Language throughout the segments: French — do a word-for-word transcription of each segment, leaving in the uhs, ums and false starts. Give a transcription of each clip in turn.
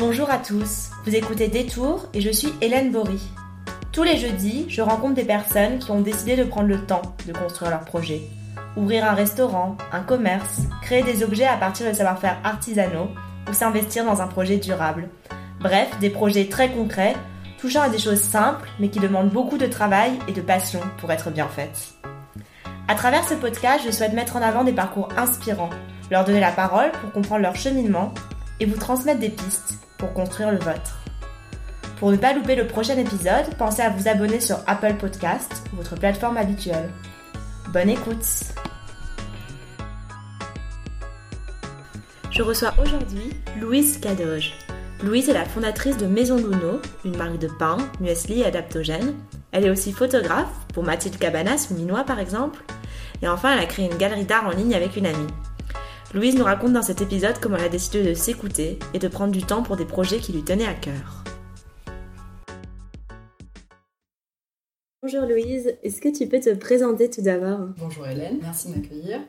Bonjour à tous, vous écoutez Détour et je suis Hélène Bory. Tous les jeudis, je rencontre des personnes qui ont décidé de prendre le temps de construire leur projet. Ouvrir un restaurant, un commerce, créer des objets à partir de savoir-faire artisanaux ou s'investir dans un projet durable. Bref, des projets très concrets, touchant à des choses simples mais qui demandent beaucoup de travail et de passion pour être bien faites. À travers ce podcast, je souhaite mettre en avant des parcours inspirants, leur donner la parole pour comprendre leur cheminement et vous transmettre des pistes pour construire le vôtre. Pour ne pas louper le prochain épisode, pensez à vous abonner sur Apple Podcast, votre plateforme habituelle. Bonne écoute! Je reçois aujourd'hui Louise Cadoge. Louise est la fondatrice de Maison Lunö, une marque de pain, muesli et adaptogène. Elle est aussi photographe, pour Mathilde Cabanas ou Minois par exemple. Et enfin, elle a créé une galerie d'art en ligne avec une amie. Louise nous raconte dans cet épisode comment elle a décidé de s'écouter et de prendre du temps pour des projets qui lui tenaient à cœur. Bonjour Louise, est-ce que tu peux te présenter tout d'abord ? Bonjour Hélène, merci de m'accueillir.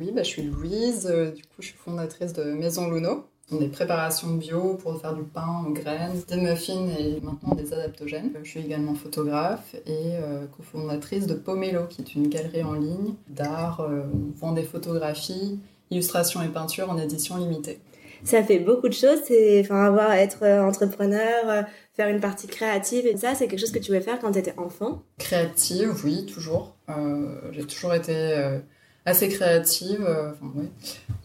Oui, bah, je suis Louise, euh, du coup je suis fondatrice de Maison Lunö. On est préparation bio pour faire du pain aux graines, des muffins et maintenant des adaptogènes. Je suis également photographe et euh, cofondatrice de Pomelo, qui est une galerie en ligne d'art, euh, on vend des photographies, illustration et peinture en édition limitée. Ça fait beaucoup de choses, c'est, enfin, avoir à être entrepreneur, faire une partie créative et ça, c'est quelque chose que tu voulais faire quand tu étais enfant ? Créative, oui, toujours. Euh, j'ai toujours été euh, assez créative. Euh, enfin, ouais.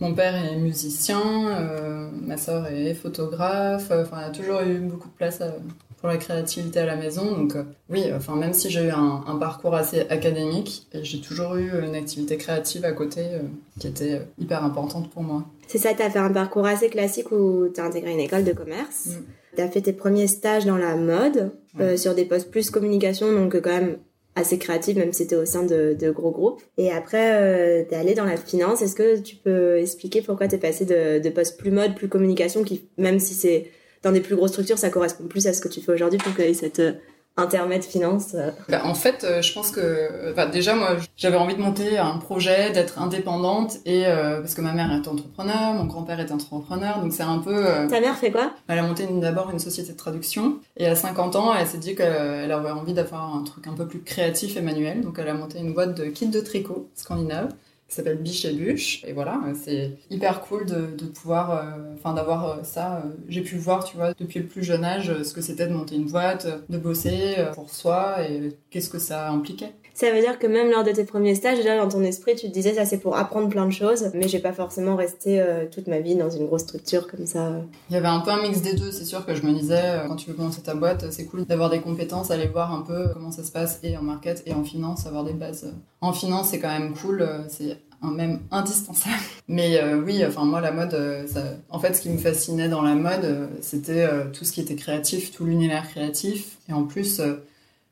Mon père est musicien, euh, ma sœur est photographe. Euh, enfin, il y a toujours eu beaucoup de place à, pour la créativité à la maison. Donc euh, oui, enfin, même si j'ai eu un, un parcours assez académique, j'ai toujours eu une activité créative à côté euh, qui était hyper importante pour moi. C'est ça, t'as fait un parcours assez classique où t'as intégré une école de commerce, mmh. T'as fait tes premiers stages dans la mode, ouais. euh, sur des postes plus communication, donc quand même assez créative, même si t'es au sein de, de gros groupes. Et après, euh, t'es allée dans la finance. Est-ce que tu peux expliquer pourquoi t'es passée de, de postes plus mode, plus communication, qui, même si c'est dans des plus grosses structures, ça correspond plus à ce que tu fais aujourd'hui, pour qu'il y ait cette... Euh, Intermède finance. Bah, en fait, euh, je pense que bah, déjà moi, j'avais envie de monter un projet, d'être indépendante et euh, parce que ma mère est entrepreneur, mon grand-père est entrepreneur, donc c'est un peu. Euh... Ta mère fait quoi ? Elle a monté une, d'abord une société de traduction et à cinquante ans, elle s'est dit qu'elle avait envie d'avoir un truc un peu plus créatif et manuel, donc elle a monté une boîte de kits de tricot scandinave qui s'appelle Biche et Bûche. Et voilà, c'est hyper cool de, de pouvoir, enfin euh, d'avoir ça. Euh, j'ai pu voir, tu vois, depuis le plus jeune âge, ce que c'était de monter une boîte, de bosser pour soi et qu'est-ce que ça impliquait. Ça veut dire que même lors de tes premiers stages, déjà dans ton esprit, tu te disais ça c'est pour apprendre plein de choses, mais j'ai pas forcément resté euh, toute ma vie dans une grosse structure comme ça. Il y avait un peu un mix des deux, c'est sûr que je me disais, euh, quand tu veux commencer ta boîte, c'est cool d'avoir des compétences, aller voir un peu comment ça se passe et en market et en finance, avoir des bases. En finance, c'est quand même cool, euh, c'est un même indispensable. Mais euh, oui, enfin moi la mode, euh, ça... en fait ce qui me fascinait dans la mode, euh, c'était euh, tout ce qui était créatif, tout l'univers créatif, et en plus... Euh,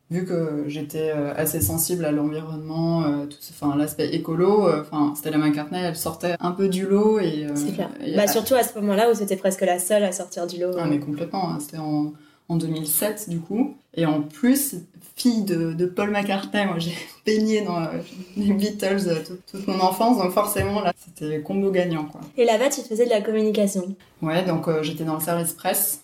Vu que j'étais assez sensible à l'environnement, tout ce, enfin l'aspect écolo, enfin Stella McCartney, elle sortait un peu du lot et c'est clair. Et bah elle... surtout à ce moment-là où c'était presque la seule à sortir du lot. Ah mais complètement, hein. C'était en, en deux mille sept du coup. Et en plus, fille de, de Paul McCartney, moi j'ai baigné dans euh, les Beatles euh, toute, toute mon enfance, donc forcément là c'était combo gagnant quoi. Et là-bas tu faisais de la communication. Ouais, donc euh, j'étais dans le service presse.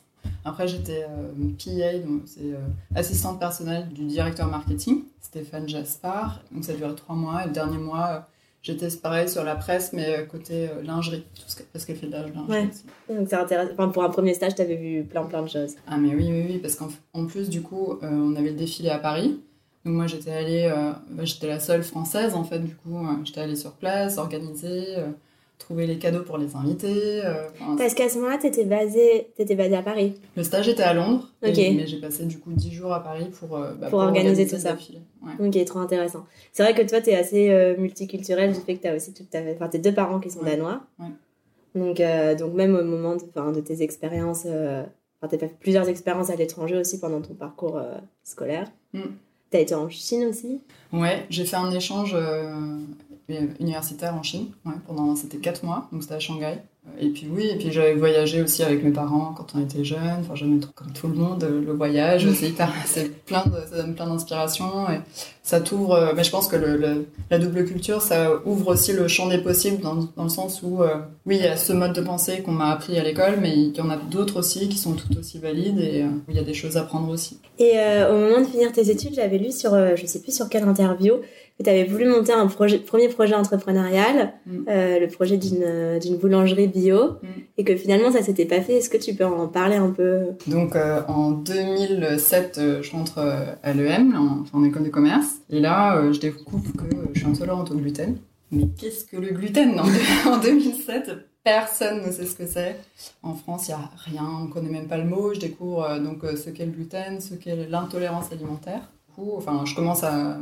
Après, j'étais euh, P A, donc c'est euh, assistante personnelle du directeur marketing, Stéphane Jaspar. Donc ça durait trois mois. Et le dernier mois, euh, j'étais pareil sur la presse, mais euh, côté euh, lingerie, parce qu'elle fait de la lingerie ouais. Aussi. Donc ça intéresse. Enfin, pour un premier stage, t'avais vu plein plein de choses. Ah mais oui, oui, oui, parce qu'en en plus, du coup, euh, on avait le défilé à Paris. Donc moi, j'étais allée, euh, bah, j'étais la seule française en fait. Du coup, euh, j'étais allée sur place, organisée. Euh, trouver les cadeaux pour les invités. Euh, enfin, Parce qu'à ce moment-là, t'étais basée, t'étais basée à Paris. Le stage était à Londres, okay. et, mais j'ai passé du coup dix jours à Paris pour, euh, bah, pour, pour organiser, organiser tout ça. Ouais. Ok, trop intéressant. C'est vrai que toi, t'es assez euh, multiculturelle du fait que t'as aussi toute ta... enfin, tes deux parents qui sont ouais. danois. Ouais. Donc, euh, donc même au moment de, de tes expériences, euh, t'as fait plusieurs expériences à l'étranger aussi pendant ton parcours euh, scolaire. Mm. T'as été en Chine aussi ? Ouais, j'ai fait un échange... Euh... universitaire en Chine, ouais, pendant, c'était quatre mois, donc c'était à Shanghai. Et puis oui, et puis j'avais voyagé aussi avec mes parents quand on était jeunes, enfin j'aime comme tout le monde, le voyage, c'est hyper, c'est plein de, ça donne plein d'inspiration et ça t'ouvre, mais je pense que le, le, la double culture, ça ouvre aussi le champ des possibles dans, dans le sens où, euh, oui, il y a ce mode de pensée qu'on m'a appris à l'école, mais il y en a d'autres aussi qui sont tout aussi valides et euh, il y a des choses à prendre aussi. Et euh, au moment de finir tes études, j'avais lu sur, euh, je sais plus sur quelle interview, que tu avais voulu monter un projet, premier projet entrepreneurial, mm. euh, le projet d'une, d'une boulangerie bio, mm. et que finalement ça s'était pas fait. Est-ce que tu peux en parler un peu ? Donc euh, en deux mille sept, euh, je rentre à l'E M, en, enfin, en école de commerce, et là euh, je découvre que je suis intolérante au gluten. Mais qu'est-ce que le gluten ? En deux mille sept, personne ne sait ce que c'est. En France, il n'y a rien, on ne connaît même pas le mot. Je découvre euh, donc, ce qu'est le gluten, ce qu'est l'intolérance alimentaire. Enfin, je commence à,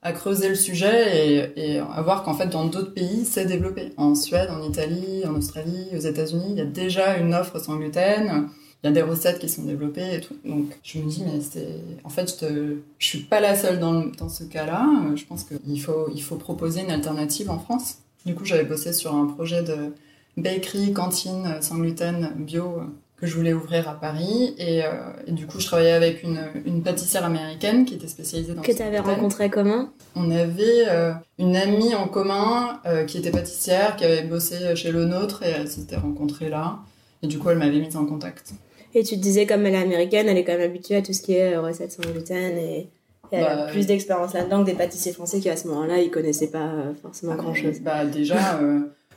à creuser le sujet et, et à voir qu'en fait, dans d'autres pays, c'est développé. En Suède, en Italie, en Australie, aux États-Unis, il y a déjà une offre sans gluten. Il y a des recettes qui sont développées et tout. Donc, je me dis, mais c'est... En fait, je te... je suis pas la seule dans, le... dans ce cas-là. Je pense qu'il faut, il faut proposer une alternative en France. Du coup, j'avais bossé sur un projet de bakery, cantine, sans gluten, bio... que je voulais ouvrir à Paris et, euh, et du coup je travaillais avec une, une pâtissière américaine qui était spécialisée dans... Que tu avais rencontré comment ? On avait euh, une amie en commun euh, qui était pâtissière, qui avait bossé chez Le Nôtre et elle s'était rencontrée là et du coup elle m'avait mise en contact. Et tu te disais comme elle est américaine, elle est quand même habituée à tout ce qui est recettes sans gluten et... Il y a bah, plus d'expérience là-dedans que des pâtissiers français qui à ce moment-là ils connaissaient pas forcément ah, grand-chose. Bah déjà,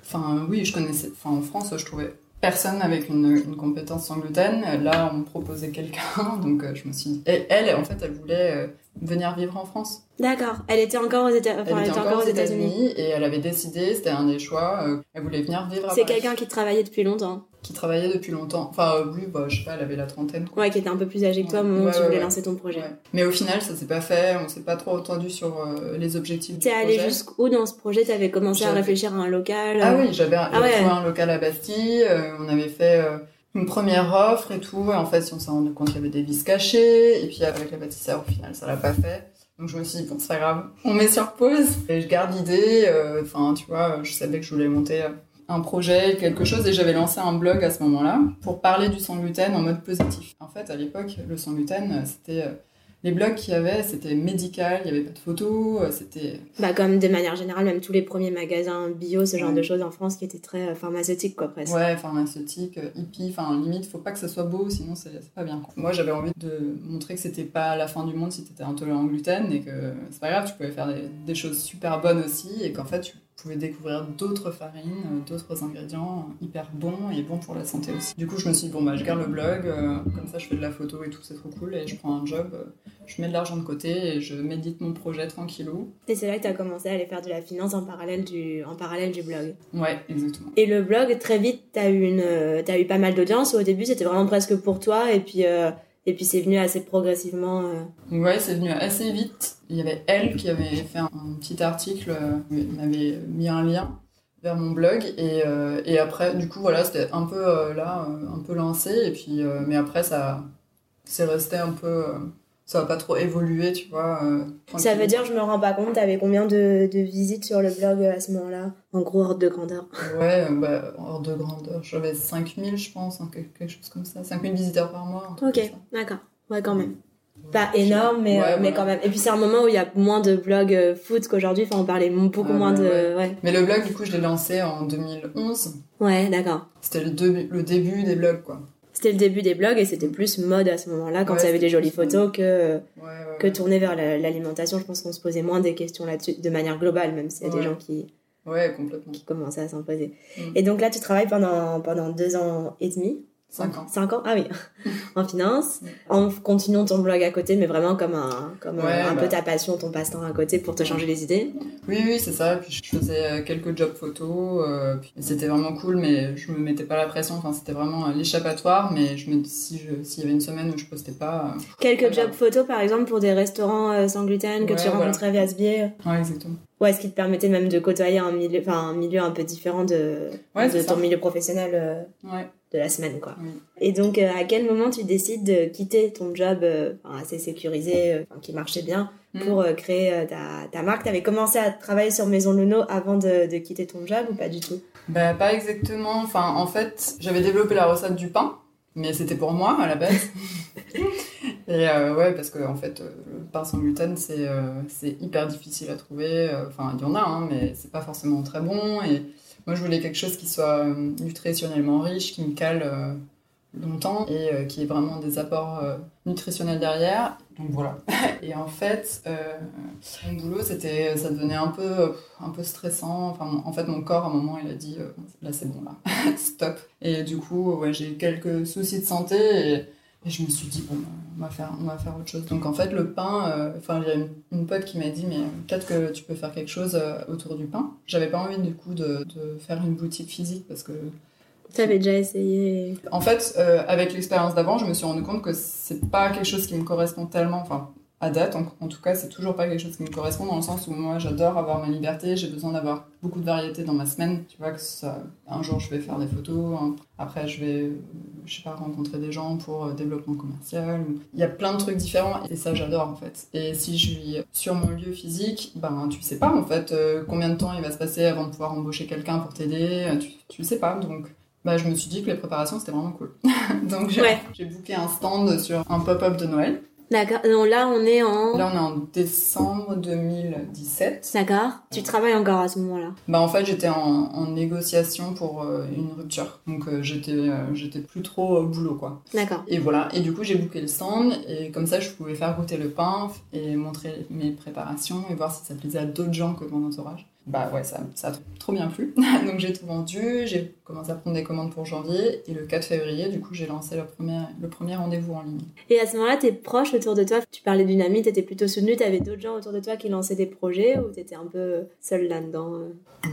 enfin euh, oui je connaissais, enfin en France je trouvais... Personne avec une, une compétence sans gluten. Là, on me proposait quelqu'un, donc euh, je me suis dit... Et elle, en fait, elle voulait euh, venir vivre en France. D'accord. Elle était encore aux États-Unis. Enfin, elle, elle était encore aux États-Unis et elle avait décidé, c'était un des choix, euh, elle voulait venir vivre à Paris. C'est quelqu'un qui travaillait depuis longtemps. Qui travaillait depuis longtemps. Enfin, euh, lui, bah, je sais pas, elle avait la trentaine. Quoi. Ouais, qui était un peu plus âgée que toi au moment où tu voulais ouais. lancer ton projet. Ouais. Mais au final, ça s'est pas fait. On s'est pas trop entendu sur euh, les objectifs du projet. T'es allée jusqu'où dans ce projet ? T'avais commencé j'avais... à réfléchir à un local ? Ah euh... oui, j'avais ah, ouais. trouvé un local à Bastille. Euh, on avait fait euh, une première offre et tout. Et en fait, on s'est rendu compte qu'il y avait des vis cachées. Et puis avec la pâtissière, au final, ça l'a pas fait. Donc je me suis dit, bon, c'est pas grave. On met sur pause. Et je garde l'idée. Enfin, euh, tu vois, je savais que je voulais monter... Euh, un projet, quelque chose, et j'avais lancé un blog à ce moment-là pour parler du sans gluten en mode positif. En fait, à l'époque, le sans gluten, c'était... Les blogs qu'il y avait, c'était médical, il n'y avait pas de photos, c'était... Bah comme de manière générale, même tous les premiers magasins bio, ce genre ouais. de choses en France qui étaient très pharmaceutiques, quoi, presque. Ouais, pharmaceutique, hippie, enfin, limite, faut pas que ça soit beau, sinon c'est, c'est pas bien. Moi, j'avais envie de montrer que c'était pas la fin du monde si t'étais intolérant au gluten, et que c'est pas grave, tu pouvais faire des, des choses super bonnes aussi, et qu'en fait, tu pouvais découvrir d'autres farines, d'autres ingrédients hyper bons et bons pour la santé aussi. Du coup, je me suis dit, bon, bah, je garde le blog, euh, comme ça, je fais de la photo et tout, c'est trop cool, et je prends un job... Euh, Je mets de l'argent de côté et je médite mon projet tranquillou. Et c'est là que tu as commencé à aller faire de la finance en parallèle du, en parallèle du blog. Ouais, exactement. Et le blog, très vite, tu as eu, eu pas mal d'audience. Au début, c'était vraiment presque pour toi et puis, euh, et puis c'est venu assez progressivement. Euh... Ouais, c'est venu assez vite. Il y avait elle qui avait fait un, un petit article, euh, m'avait mis un lien vers mon blog et, euh, et après, du coup, voilà, c'était un peu euh, là, euh, un peu lancé. Et puis, euh, mais après, ça c'est resté un peu... Euh, ça va pas trop évoluer, tu vois. Euh, ça veut dire, je me rends pas compte, t'avais combien de, de visites sur le blog à ce moment-là ? En gros, hors de grandeur. Ouais, bah, hors de grandeur. J'avais cinq mille, je pense, hein, quelque, quelque chose comme ça. cinq mille visiteurs par mois. Ok, d'accord. Ouais, quand même. Ouais. Pas énorme, mais, ouais, euh, voilà. mais quand même. Et puis, c'est un moment où il y a moins de blogs food qu'aujourd'hui. Enfin, on parlait beaucoup ah, moins ouais, de... Ouais. Ouais. Mais le blog, du coup, je l'ai lancé en deux mille onze. Ouais, d'accord. C'était le, de... le début des blogs, quoi. C'était le début des blogs et c'était plus mode à ce moment-là quand il ouais, y avait des jolies photos que, ouais, ouais, que tourner vers la, l'alimentation. Je pense qu'on se posait moins des questions là-dessus de manière globale, même s'il y a ouais. des gens qui, ouais, complètement. qui commençaient à s'imposer. Mmh. Et donc là, tu travailles pendant, pendant deux ans et demi Cinq ans. Cinq ans, ah oui, en finance, en continuant ton blog à côté, mais vraiment comme un, comme ouais, un, un bah... peu ta passion, ton passe-temps à côté pour te changer les idées. Oui, oui, c'est ça. Puis je faisais quelques jobs photos, euh, puis c'était vraiment cool, mais je me mettais pas la pression. Enfin, c'était vraiment l'échappatoire, mais je me si je s'il y avait une semaine où je postais pas. Euh, quelques jobs photos, par exemple, pour des restaurants euh, sans gluten que ouais, tu rencontrais voilà. via ce biais. Ouais, exactement. Ouais, ce qui te permettait même de côtoyer un milieu, enfin un milieu un peu différent de, ouais, de ton ça. milieu professionnel. Euh... Ouais. de la semaine, quoi. Mm. Et donc, euh, à quel moment tu décides de quitter ton job euh, assez sécurisé, euh, qui marchait bien, mm. pour euh, créer euh, ta, ta marque? T'avais commencé à travailler sur Maison Lunö avant de, de quitter ton job ou pas du tout? Bah, pas exactement. Enfin, en fait, j'avais développé la recette du pain, mais c'était pour moi, à la base. Et euh, ouais, parce que en fait, euh, le pain sans gluten, c'est, euh, c'est hyper difficile à trouver. Enfin, il y en a, hein, mais c'est pas forcément très bon. Et moi, je voulais quelque chose qui soit euh, nutritionnellement riche, qui me cale euh, longtemps et euh, qui ait vraiment des apports euh, nutritionnels derrière. Donc voilà. Et en fait, euh, mon boulot, c'était, ça devenait un peu, un peu stressant. Enfin, en fait, mon corps, à un moment, il a dit euh, « Là, c'est bon, là. Stop ». Et du coup, ouais, j'ai eu quelques soucis de santé et... Et je me suis dit, bon, on va faire, on va faire autre chose. Donc en fait, le pain, enfin, euh, j'ai une, une pote qui m'a dit, mais peut-être que tu peux faire quelque chose euh, autour du pain. J'avais pas envie, du coup, de, de faire une boutique physique parce que... T'avais déjà essayé. En fait, euh, avec l'expérience d'avant, je me suis rendu compte que c'est pas quelque chose qui me correspond tellement, enfin, à date, en, en tout cas, c'est toujours pas quelque chose qui me correspond dans le sens où moi, j'adore avoir ma liberté, j'ai besoin d'avoir beaucoup de variété dans ma semaine. Tu vois que ça, un jour, je vais faire des photos, hein, après, je vais... je sais pas, rencontrer des gens pour euh, développement commercial. Ou... Il y a plein de trucs différents et ça, j'adore, en fait. Et si je suis sur mon lieu physique, ben, tu sais pas, en fait, euh, combien de temps il va se passer avant de pouvoir embaucher quelqu'un pour t'aider, euh, tu, tu sais pas, donc... Bah, je me suis dit que les préparations, c'était vraiment cool. Donc, j'ai, ouais. j'ai booké un stand sur un pop-up de Noël. D'accord. Non, là, on est en... Là, on est en décembre deux mille dix-sept. D'accord. Tu travailles encore à ce moment-là? Bah, en fait, j'étais en, en négociation pour euh, une rupture. Donc, euh, j'étais, euh, j'étais plus trop au boulot, quoi. D'accord. Et voilà. Et du coup, j'ai booké le stand. Et comme ça, je pouvais faire goûter le pain et montrer mes préparations et voir si ça plaisait à d'autres gens que mon entourage. Bah ouais, ça, ça a trop bien plu. Donc, j'ai tout vendu. J'ai commencé à prendre des commandes pour janvier. Et le quatre février, du coup, j'ai lancé le premier, le premier rendez-vous en ligne. Et à ce moment-là, t'es proche autour de toi? Tu parlais d'une amie, t'étais plutôt soutenue. T'avais d'autres gens autour de toi qui lançaient des projets ou t'étais un peu seule là-dedans?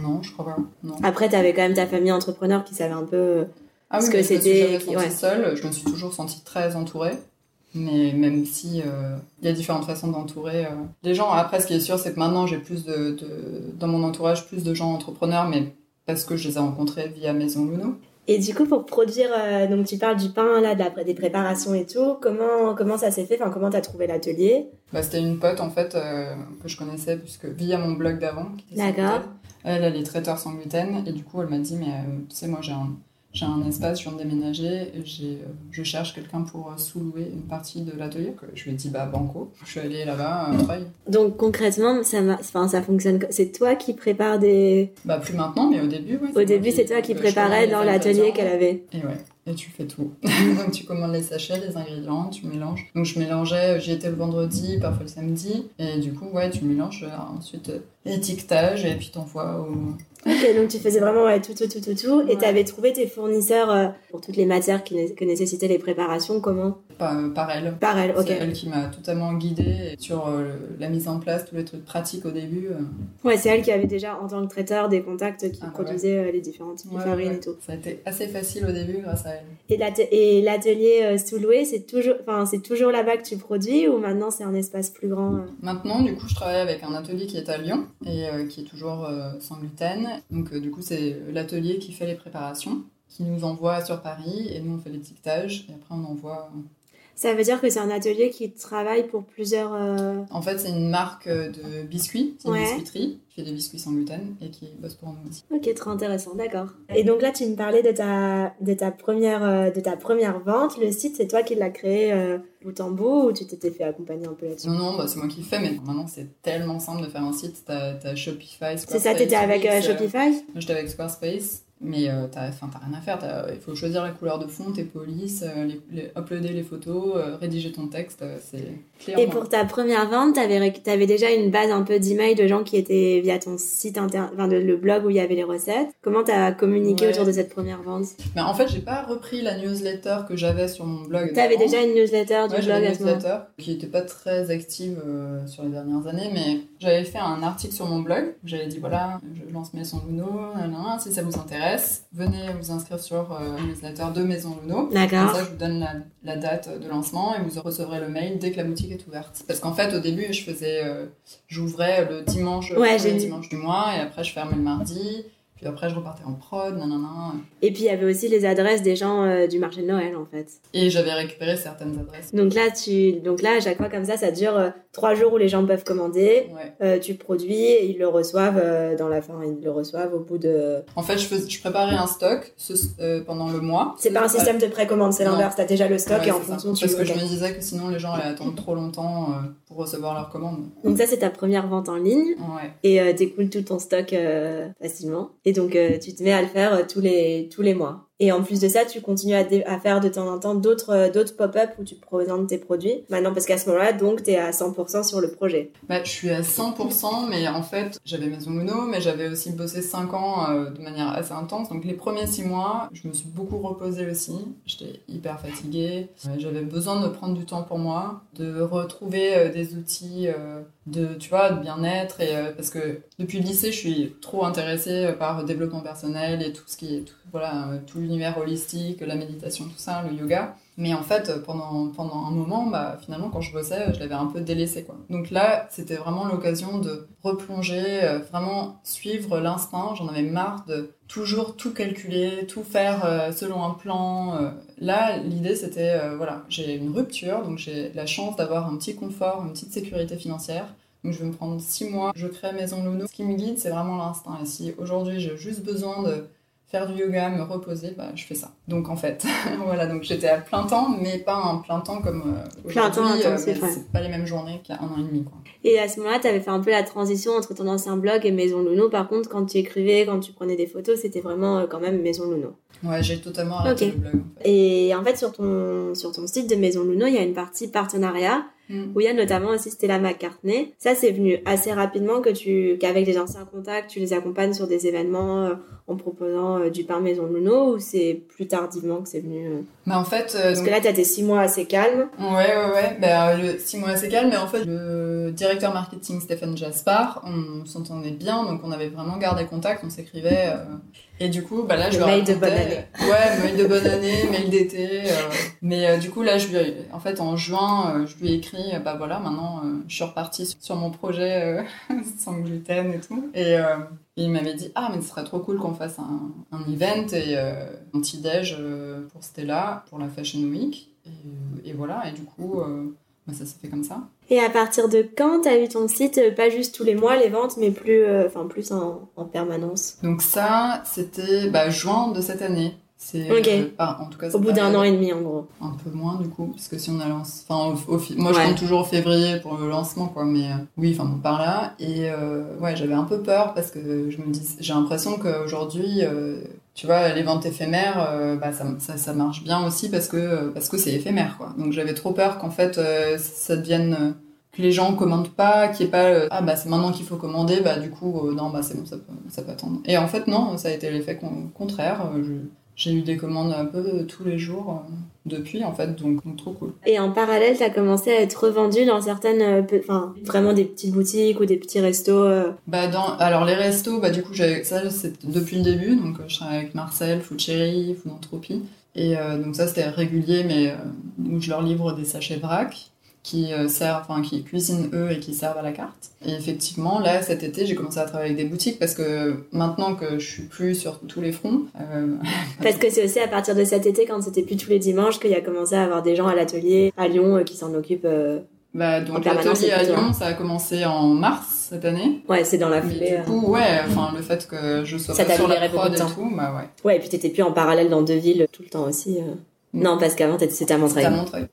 Non, je crois pas. Non. Après, t'avais quand même ta famille entrepreneur qui savait un peu... Ah oui, ce que c'était... je me suis jamais sentie seule. Je me suis toujours sentie très entourée. Mais même si il euh, y a différentes façons d'entourer euh, les gens. Après, ce qui est sûr, c'est que maintenant, j'ai plus de, de dans mon entourage plus de gens entrepreneurs, mais parce que je les ai rencontrés via Maison Lunö. Et du coup, pour produire, euh, donc tu parles du pain là, de la, des préparations et tout. Comment comment ça s'est fait? Enfin, comment t'as trouvé l'atelier? Bah, c'était une pote en fait euh, que je connaissais puisque via mon blog d'avant. D'accord. Elle, elle est traiteur sans gluten et du coup, elle m'a dit mais euh, tu sais, moi j'ai un J'ai un espace, je viens de déménager, j'ai, je cherche quelqu'un pour sous-louer une partie de l'atelier. Je lui ai dit, bah, banco. Je suis allée là-bas, euh, travailler. Donc, concrètement, ça, enfin, ça fonctionne... C'est toi qui prépares des... Bah, plus maintenant, mais au début, oui. Au début, c'est toi qui préparais dans l'atelier qu'elle avait. Et ouais. Et tu fais tout. Donc, tu commandes les sachets, les ingrédients, tu mélanges. Donc, je mélangeais, j'y étais le vendredi, parfois le samedi. Et du coup, ouais, tu mélanges là, ensuite l'étiquetage et puis t'envoies au... Ok, donc tu faisais vraiment ouais, tout, tout, tout, tout, tout. Et ouais. T'avais trouvé tes fournisseurs euh, pour toutes les matières qui né- que nécessitaient les préparations, comment? Par, euh, par elle. Par elle, ok. C'est elle qui m'a totalement guidée sur euh, la mise en place, tous les trucs pratiques au début. Euh... Ouais, c'est elle qui avait déjà, en tant que traiteur, des contacts qui ah, produisaient ouais. euh, les différentes ouais, farines ouais. et tout. Ça a été assez facile au début grâce à elle. Et, l'ate- et l'atelier euh, sous-loué, c'est toujours, c'est toujours là-bas que tu produis ou maintenant c'est un espace plus grand euh... Maintenant, du coup, je travaille avec un atelier qui est à Lyon et euh, qui est toujours euh, sans gluten. Donc euh, du coup c'est l'atelier qui fait les préparations, qui nous envoie sur Paris et nous on fait l'étiquetage et après on envoie... Ça veut dire que c'est un atelier qui travaille pour plusieurs... Euh... En fait c'est une marque de biscuits, c'est ouais. une biscuiterie qui fait des biscuits sans gluten et qui bosse pour nous aussi. Ok, très intéressant, d'accord. Et donc là tu me parlais de ta, de ta, première, euh, de ta première vente, le site c'est toi qui l'as créé euh... bout en bout ou tu t'étais fait accompagner un peu là-dessus? Non, non, bah, c'est moi qui le fais, mais maintenant c'est tellement simple de faire un site. T'as, t'as Shopify, Squarespace. C'est ça, t'étais avec euh, Shopify? euh, J'étais avec Squarespace, mais euh, t'as, t'as rien à faire. T'as, il faut choisir la couleur de fond, tes polices, euh, les, les, uploader les photos, euh, rédiger ton texte, euh, c'est clairement... Et pour ta première vente, t'avais, t'avais déjà une base un peu d'email de gens qui étaient via ton site, inter... enfin de, le blog où il y avait les recettes. Comment t'as communiqué ouais. autour de cette première vente? Ben, en fait, j'ai pas repris la newsletter que j'avais sur mon blog. T'avais déjà une newsletter de... Ouais, j'avais une newsletter qui n'était pas très active euh, sur les dernières années, mais j'avais fait un article sur mon blog. J'avais dit voilà, je lance Maison Lunö, si ça vous intéresse, venez vous inscrire sur euh, la newsletter de Maison Lunö. D'accord. Comme ça, je vous donne la, la date de lancement et vous recevrez le mail dès que la boutique est ouverte. Parce qu'en fait, au début, je faisais, euh, j'ouvrais le dimanche, ouais, le dimanche du mois et après, je fermais le mardi. Puis après, je repartais en prod, nanana. Et puis, il y avait aussi les adresses des gens euh, du marché de Noël, en fait. Et j'avais récupéré certaines adresses. Donc là, tu... Donc là à chaque fois, comme ça, ça dure euh, trois jours où les gens peuvent commander. Ouais. Euh, tu produis, et ils le reçoivent euh, dans la fin. Ils le reçoivent au bout de... En fait, je, fais... je préparais un stock ce... euh, pendant le mois. C'est pas un système de précommande, c'est l'inverse. T'as déjà le stock ouais, et en fonction... Parce que je me disais que sinon, les gens allaient attendre trop longtemps euh, pour recevoir leur commande. Donc ça, c'est ta première vente en ligne. Ouais. Et euh, t'écoules tout ton stock euh, facilement. Et donc, euh, tu te mets à le faire euh, tous les tous les mois. Et en plus de ça, tu continues à, dé- à faire de temps en temps d'autres, euh, d'autres pop-up où tu présentes tes produits. Maintenant, parce qu'à ce moment-là, donc, t'es à cent pour cent sur le projet. Bah, je suis à cent pour cent, mais en fait, j'avais Maison Lunö, mais j'avais aussi bossé cinq ans euh, de manière assez intense. Donc, les premiers six mois, je me suis beaucoup reposée aussi. J'étais hyper fatiguée. J'avais besoin de prendre du temps pour moi, de retrouver euh, des outils euh, de, tu vois, de bien-être. Et, euh, parce que depuis le lycée, je suis trop intéressée par le développement personnel et tout ce qui est... Tout, voilà, euh, tout l'univers holistique, la méditation, tout ça, le yoga. Mais en fait, pendant, pendant un moment, bah, finalement, quand je bossais, je l'avais un peu délaissé, quoi. Donc là, c'était vraiment l'occasion de replonger, euh, vraiment suivre l'instinct. J'en avais marre de toujours tout calculer, tout faire euh, selon un plan. Euh. Là, l'idée, c'était, euh, voilà, j'ai une rupture, donc j'ai la chance d'avoir un petit confort, une petite sécurité financière. Donc je vais me prendre six mois, je crée Maison Lunö. Ce qui me guide, c'est vraiment l'instinct. Et si aujourd'hui, j'ai juste besoin de... faire du yoga, me reposer, bah, je fais ça. Donc en fait, voilà, donc j'étais à plein temps, mais pas un plein temps comme euh, plein temps intensif, euh, c'est pas les mêmes journées qu'il y a un an et demi, quoi. Et à ce moment-là, t'avais fait un peu la transition entre ton ancien blog et Maison Lunö. Par contre, quand tu écrivais, quand tu prenais des photos, c'était vraiment euh, quand même Maison Lunö. Ouais, j'ai totalement arrêté okay. le blog. En fait. Et en fait, sur ton, sur ton site de Maison Lunö, il y a une partie partenariat. Mmh. Où il y a notamment aussi Stella McCartney. Ça, c'est venu assez rapidement que tu, qu'avec des anciens contacts, tu les accompagnes sur des événements euh, en proposant euh, du pain Maison Lunö, ou c'est plus tardivement que c'est venu euh... bah, en fait, euh, Parce donc... que là, t'as tes six mois assez calmes. Ouais, ouais, ouais. Bah, le six mois assez calmes, mais en fait, le directeur marketing Stéphane Jaspar, on s'entendait bien, donc on avait vraiment gardé contact, on s'écrivait. Euh... Et du coup, bah là, le je lui mail racontais... de bonne année. Ouais, mail de bonne année, mail d'été. Euh... Mais euh, du coup, là, je lui... en fait, en juin, euh, je lui ai écrit bah voilà, maintenant euh, je suis repartie sur mon projet euh, sans gluten et tout. Et, euh, et il m'avait dit ah, mais ce serait trop cool qu'on fasse un, un event et euh, un petit déj euh, pour Stella, pour la Fashion Week. Et, et voilà, et du coup, euh, bah, ça s'est fait comme ça. Et à partir de quand t'as eu ton site, pas juste tous les mois les ventes, mais plus, euh, enfin, plus en, en permanence? Donc, ça, c'était bah, juin de cette année. C'est okay. euh, pas, en tout cas, c'est au bout d'un an et demi en gros. Un peu moins du coup, parce que si on a lancé... Enfin, au, au, moi ouais. je compte toujours au février pour le lancement, quoi, mais euh, oui, enfin bon, par là. Et euh, ouais, j'avais un peu peur parce que je me dis, j'ai l'impression qu'aujourd'hui, euh, tu vois, les ventes éphémères, euh, bah, ça, ça, ça marche bien aussi parce que, parce que c'est éphémère, quoi. Donc j'avais trop peur qu'en fait, euh, ça devienne... Euh, que les gens commandent pas, qu'il n'y ait pas euh, ah bah c'est maintenant qu'il faut commander, bah du coup, euh, non, bah c'est bon, ça peut, ça peut attendre. Et en fait, non, ça a été l'effet con- contraire. Euh, je... J'ai eu des commandes un peu tous les jours euh, depuis, en fait, donc, donc trop cool. Et en parallèle, t'as commencé à être revendue dans certaines... Enfin, euh, vraiment des petites boutiques ou des petits restos euh... Bah, dans... Alors, les restos, bah, du coup, j'avais... ça, c'est depuis le début. Donc, euh, je travaille avec Marcel, Food Cherry, Foodentropie. Et euh, donc, ça, c'était régulier, mais euh, où je leur livre des sachets vrac qui euh, servent, enfin, qui cuisinent eux et qui servent à la carte. Et effectivement, là, cet été, j'ai commencé à travailler avec des boutiques parce que maintenant que je suis plus sur tous les fronts... Euh... Parce que c'est aussi à partir de cet été, quand c'était plus tous les dimanches, qu'il y a commencé à avoir des gens à l'atelier à Lyon euh, qui s'en occupent euh, bah, donc, en permanence. L'atelier à Lyon, ça a commencé en mars cette année. Ouais, c'est dans la foulée. Mais du coup, ouais, enfin, le fait que je sois ça pas sur la prod et tout, bah ouais. Ouais, et puis t'étais plus en parallèle dans deux villes tout le temps aussi... Euh... Non, parce qu'avant, c'était à Montreuil.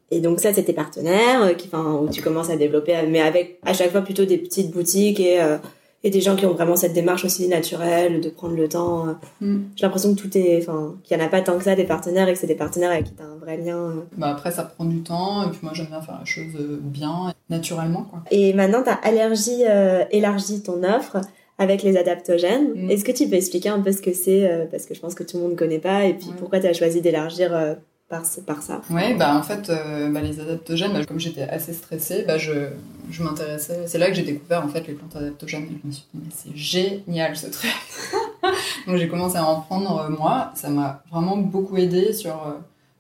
Et donc ça, c'était partenaire, qui, enfin, où tu commences à développer, mais avec à chaque fois plutôt des petites boutiques et, euh, et des gens qui ont vraiment cette démarche aussi naturelle, de prendre le temps. Mm. J'ai l'impression que tout est, enfin, qu'il n'y en a pas tant que ça des partenaires et que c'est des partenaires avec qui tu as un vrai lien. Euh. Bah après, ça prend du temps, et puis moi, j'aime bien faire la chose bien, naturellement, quoi. Et maintenant, tu as allergie, euh, élargi ton offre avec les adaptogènes. Mm. Est-ce que tu peux expliquer un peu ce que c'est euh, parce que je pense que tout le monde ne connaît pas, et puis ouais. pourquoi tu as choisi d'élargir euh, Par, par ça. Ouais, bah en fait, euh, bah, les adaptogènes, bah, comme j'étais assez stressée, bah, je, je m'intéressais. C'est là que j'ai découvert en fait les plantes adaptogènes. Et je me suis dit, mais c'est génial ce truc. Donc j'ai commencé à en prendre euh, moi. Ça m'a vraiment beaucoup aidée sur, euh,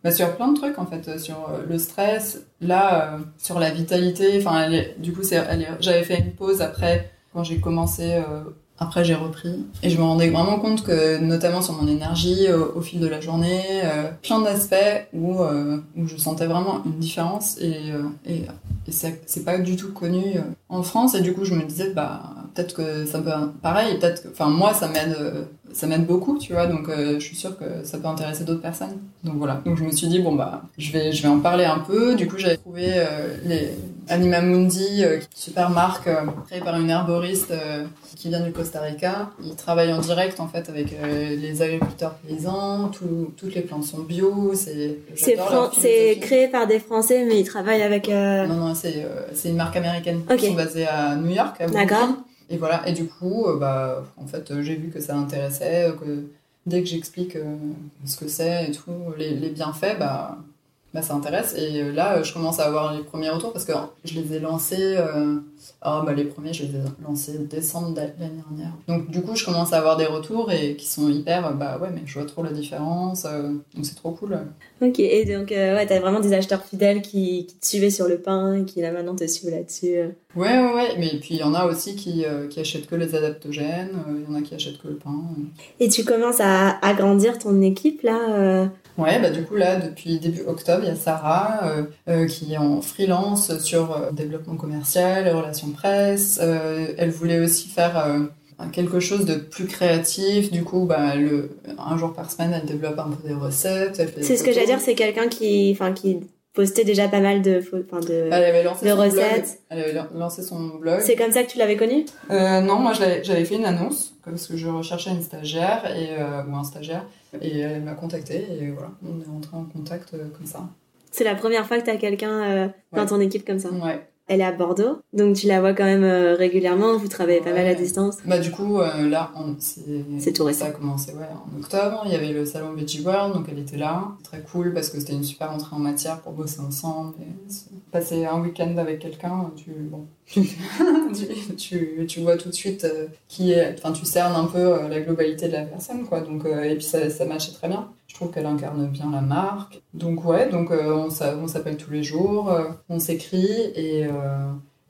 bah, sur plein de trucs en fait, euh, sur euh, le stress, là, euh, sur la vitalité. Enfin, du coup, c'est, elle est, j'avais fait une pause après quand j'ai commencé. Euh, Après, j'ai repris. Et je me rendais vraiment compte que, notamment sur mon énergie, au, au fil de la journée, euh, plein d'aspects où, euh, où je sentais vraiment une différence. Et, euh, et, et ça, c'est pas du tout connu euh, en France. Et du coup, je me disais, bah, peut-être que ça peut... Pareil, peut-être que... Enfin, moi, ça m'aide... Euh, ça m'aide beaucoup, tu vois, donc euh, je suis sûre que ça peut intéresser d'autres personnes. Donc voilà, donc je me suis dit, bon bah, je vais, je vais en parler un peu. Du coup, j'avais trouvé euh, les Anima Mundi, euh, super marque, euh, créée par une herboriste euh, qui vient du Costa Rica. Ils travaillent en direct, en fait, avec euh, les agriculteurs paysans, tout, toutes les plantes sont bio, c'est... C'est, Fran- c'est créé par des Français, mais ils travaillent avec... Euh... Non, non, c'est, euh, c'est une marque américaine. Okay. Ils sont basés à New York. À D'accord. Et voilà, et du coup, euh, bah, en fait, euh, j'ai vu que ça intéressait, euh, que dès que j'explique euh, ce que c'est et tout, les, les bienfaits, bah, bah, ça intéresse. Et euh, là, euh, je commence à avoir les premiers retours parce que je les ai lancés, euh, oh, bah, les premiers, je les ai lancés décembre l'année dernière. Donc, du coup, je commence à avoir des retours et qui sont hyper, euh, bah ouais, mais je vois trop la différence, euh, donc c'est trop cool. Euh. Ok, et donc, euh, ouais, t'as vraiment des acheteurs fidèles qui, qui te suivaient sur le pain et qui là maintenant te suivent là-dessus euh. Ouais, ouais, ouais, mais puis il y en a aussi qui, euh, qui achètent que les adaptogènes, il euh, y en a qui achètent que le pain. Euh. Et tu commences à agrandir ton équipe, là euh... Ouais, bah du coup, là, depuis début octobre, il y a Sarah euh, euh, qui est en freelance sur euh, développement commercial, relations presse. Euh, elle voulait aussi faire euh, quelque chose de plus créatif. Du coup, bah, le, un jour par semaine, elle développe un peu des recettes. Elle fait c'est des ce photos. Que j'allais dire, c'est quelqu'un qui... qui... postait déjà pas mal de, enfin de, elle avait lancé de son recettes. Blog. Elle avait lancé son blog. C'est comme ça que tu l'avais connue ? euh, Non, moi j'avais, j'avais fait une annonce parce que je recherchais une stagiaire et, euh, ou un stagiaire et elle m'a contactée et voilà, on est rentrés en contact euh, comme ça. C'est la première fois que tu as quelqu'un euh, dans ouais. ton équipe comme ça ? Ouais. Elle est à Bordeaux, donc tu la vois quand même euh, régulièrement, vous travaillez pas ouais. mal à distance. Bah du coup, euh, là, on, c'est, c'est tout récent. Ça a commencé ouais, en octobre, il y avait le salon Veggie World, donc elle était là. C'est très cool parce que c'était une super entrée en matière pour bosser ensemble. Et passer un week-end avec quelqu'un, tu, bon, tu, tu, tu vois tout de suite euh, qui est... Enfin, tu cernes un peu euh, la globalité de la personne, quoi. Donc, euh, et puis ça, ça matchait très bien. Je trouve qu'elle incarne bien la marque. Donc ouais, donc euh, on, s'a, on s'appelle tous les jours, euh, on s'écrit et, euh,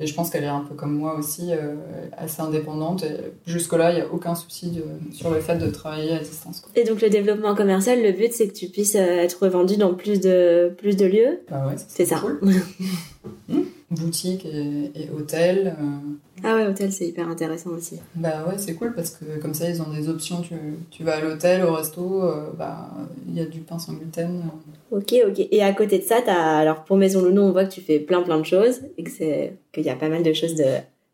et je pense qu'elle est un peu comme moi aussi, euh, assez indépendante. Et jusque-là, il n'y a aucun souci de, sur le fait de travailler à distance, quoi. Et donc le développement commercial, le but c'est que tu puisses être vendue dans plus de, plus de lieux. Bah ouais, ça, c'est, c'est ça. Cool. mmh. Boutique et, et hôtel. Euh... Ah ouais, hôtel, c'est hyper intéressant aussi. Bah ouais, c'est cool parce que comme ça, ils ont des options. Tu, tu vas à l'hôtel, au resto, euh, bah il y a du pain sans gluten. Euh. Ok, ok. Et à côté de ça, t'as... alors pour Maison Lunö, on voit que tu fais plein plein de choses et que c'est... qu'il y a pas mal de choses de...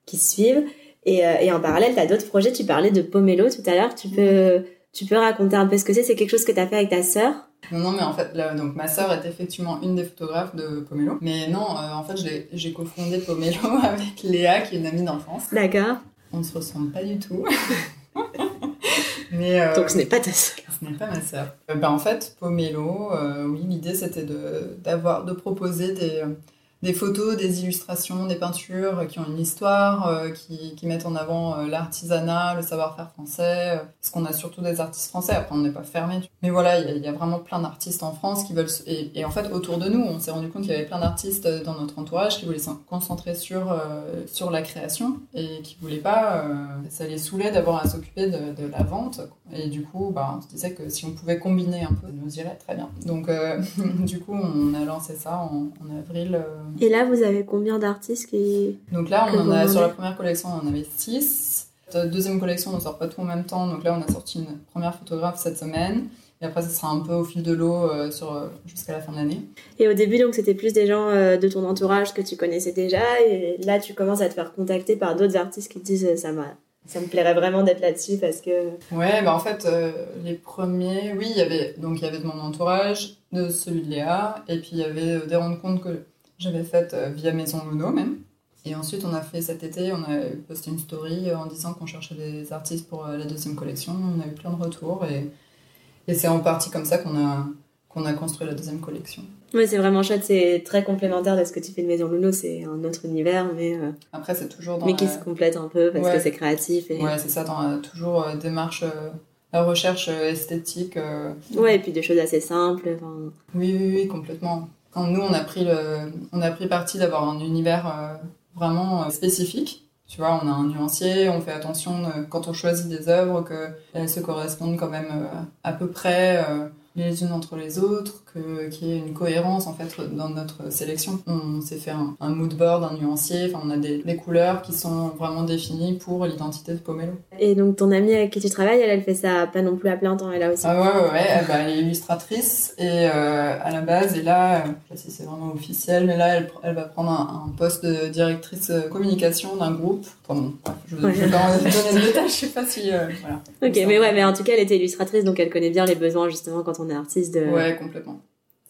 qui se suivent. Et, euh, et en parallèle, t'as d'autres projets. Tu parlais de Pomelo tout à l'heure. Tu peux, tu peux raconter un peu ce que c'est ? C'est quelque chose que t'as fait avec ta sœur ? Non, non, mais en fait, là, donc, ma sœur est effectivement une des photographes de Pomelo. Mais non, euh, en fait, j'ai, j'ai cofondé Pomelo avec Léa, qui est une amie d'enfance. D'accord. On ne se ressemble pas du tout. mais, euh, donc, ce n'est pas ta sœur. Ce n'est pas ma sœur. Euh, ben, en fait, Pomelo, euh, oui, l'idée, c'était de, d'avoir, de proposer des, des photos, des illustrations, des peintures qui ont une histoire, euh, qui, qui mettent en avant euh, l'artisanat, le savoir-faire français, euh, parce qu'on a surtout des artistes français, après on n'est pas fermé. Tu... Mais voilà, il y, y a vraiment plein d'artistes en France qui veulent... Et, et en fait, autour de nous, on s'est rendu compte qu'il y avait plein d'artistes dans notre entourage qui voulaient se concentrer sur, euh, sur la création et qui voulaient pas... Euh, ça les saoulait d'avoir à s'occuper de, de la vente. Et du coup, bah, on se disait que si on pouvait combiner un peu, ça nous irait très bien. Donc euh, du coup, on a lancé ça en, en avril... Euh, Et là, vous avez combien d'artistes qui... Donc là, on en a, sur la première collection, on en avait six. La deuxième collection, on ne sort pas tout en même temps. Donc là, on a sorti une première photographe cette semaine. Et après, ça sera un peu au fil de l'eau euh, sur, euh, jusqu'à la fin de l'année. Et au début, donc, c'était plus des gens euh, de ton entourage que tu connaissais déjà. Et là, tu commences à te faire contacter par d'autres artistes qui te disent « ça m'a... Ça me plairait vraiment d'être là-dessus parce que... » Ouais, bah en fait, euh, les premiers... Oui, il y avait... Donc, il y avait de mon entourage, de celui de Léa. Et puis, il y avait des rencontres que... j'avais faite via Maison Lunö même. Et ensuite, on a fait cet été, on a posté une story en disant qu'on cherchait des artistes pour la deuxième collection. On a eu plein de retours et, et c'est en partie comme ça qu'on a, qu'on a construit la deuxième collection. Oui, c'est vraiment chouette, c'est très complémentaire de ce que tu fais de Maison Lunö, c'est un autre univers, mais... Euh... Après, c'est toujours dans... Mais qui la... se complète un peu parce ouais. que c'est créatif. Et... Ouais, c'est ça, dans la, toujours euh, démarche... Euh... la recherche esthétique. Euh... Ouais, et puis des choses assez simples. Enfin... Oui, oui, oui, complètement. Quand nous, on a pris, le... on a pris parti d'avoir un univers euh, vraiment euh, spécifique. Tu vois, on a un nuancier, on fait attention euh, quand on choisit des œuvres qu'elles se correspondent quand même euh, à peu près euh, les unes entre les autres, que, qu'il y ait une cohérence en fait dans notre sélection. On s'est fait un, un mood board, un nuancier, on a des, des couleurs qui sont vraiment définies pour l'identité de Pomelo. Et donc ton amie avec qui tu travailles, elle, elle fait ça pas non plus à plein temps, elle a aussi... Ah ouais, ouais, ouais elle, bah, elle est illustratrice et euh, à la base, et là, je sais pas si c'est vraiment officiel, mais là, elle, elle va prendre un, un poste de directrice communication d'un groupe. Enfin bon, je ne vais pas donner de détails, je sais pas si... Euh, voilà. Ok, mais ça. Ouais, mais en tout cas, elle était illustratrice, donc elle connaît bien les besoins justement quand on est artiste de... Ouais, complètement.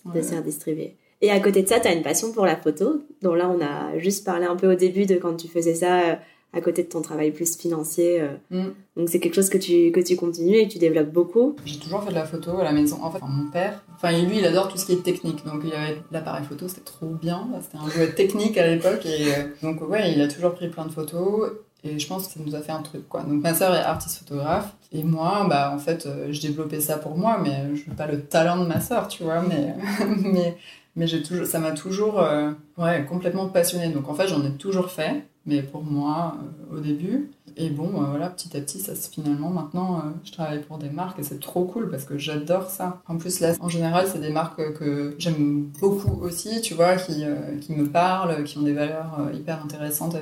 de ouais. se faire distribuer. Et à côté de ça, tu as une passion pour la photo, dont là, on a juste parlé un peu au début de quand tu faisais ça euh, à côté de ton travail plus financier. Euh. Mm. Donc, c'est quelque chose que tu, que tu continues et que tu développes beaucoup. J'ai toujours fait de la photo à la maison. En fait, enfin, mon père, enfin, lui, il adore tout ce qui est technique. Donc, il avait l'appareil photo, c'était trop bien. C'était un jouet technique à l'époque. Et euh, donc, ouais, il a toujours pris plein de photos. Et je pense que ça nous a fait un truc, quoi. Donc, ma sœur est artiste photographe. Et moi, bah, en fait, euh, je développais ça pour moi, mais je n'ai pas le talent de ma sœur, tu vois. Mais, mais, mais j'ai toujours, ça m'a toujours euh, ouais, complètement passionnée. Donc, en fait, j'en ai toujours fait, mais pour moi, euh, au début. Et bon, euh, voilà, petit à petit, ça se finalement, maintenant, euh, je travaille pour des marques et c'est trop cool parce que j'adore ça. En plus, là, en général, c'est des marques euh, que j'aime beaucoup aussi, tu vois, qui, euh, qui me parlent, qui ont des valeurs euh, hyper intéressantes à, à